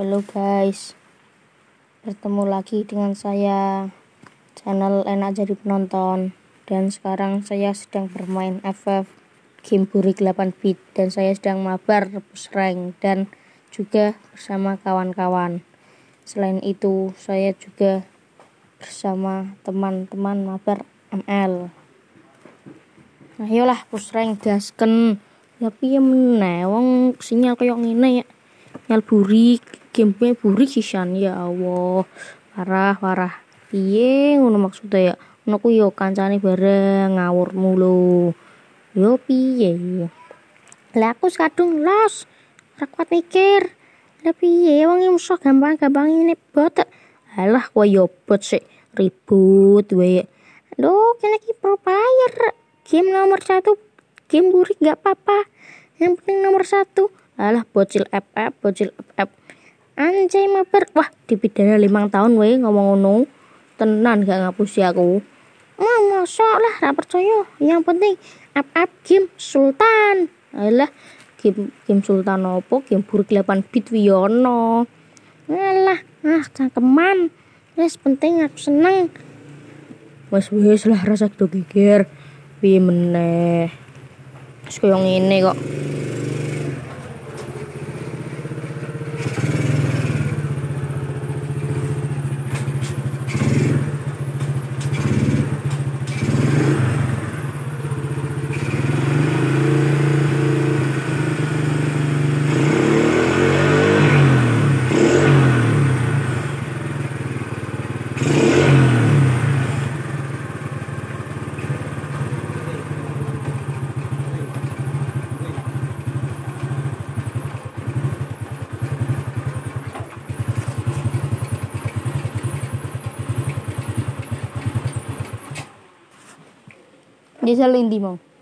Halo guys, bertemu lagi dengan saya, channel Enak Jadi Penonton. Dan sekarang saya sedang bermain FF game burik 8 bit, dan saya sedang mabar rebus rank dan juga bersama kawan-kawan. Selain itu saya juga bersama teman-teman mabar ML. Nah yolah push rank gasken. Ya piye meneh wong sinyal koyo ngene ya. Nyal burik, game-nya burik sisan, ya Allah. Parah. Piye ngono maksudnya ya? Ngono ku yo kancane bareng ngawur mulu. Yo piye? Lah aku kadung los. Ora kuat mikir. Lah piye wong iso gampang-gampang ngene bot. Alah kowe yo bot sik ribut wae. Loh, kene iki pro player. Game nomor 1. Game burik gak apa-apa. Yang penting nomor 1. Alah bocil FF. Anjay mabar. Wah, dipidana 5 tahun wae ngomong ngono. Tenan gak ngapusi aku. Mosok lah ra percaya. Yang penting FF game Sultan. Alah, game Sultan opo? Game burik 8 bit Wiono. Alah, cangkeman. Wes penting aku seneng. Wes lah rasa kudu geger. Piye meneh? Terus kayak gini kok. Dia selalu indi mau.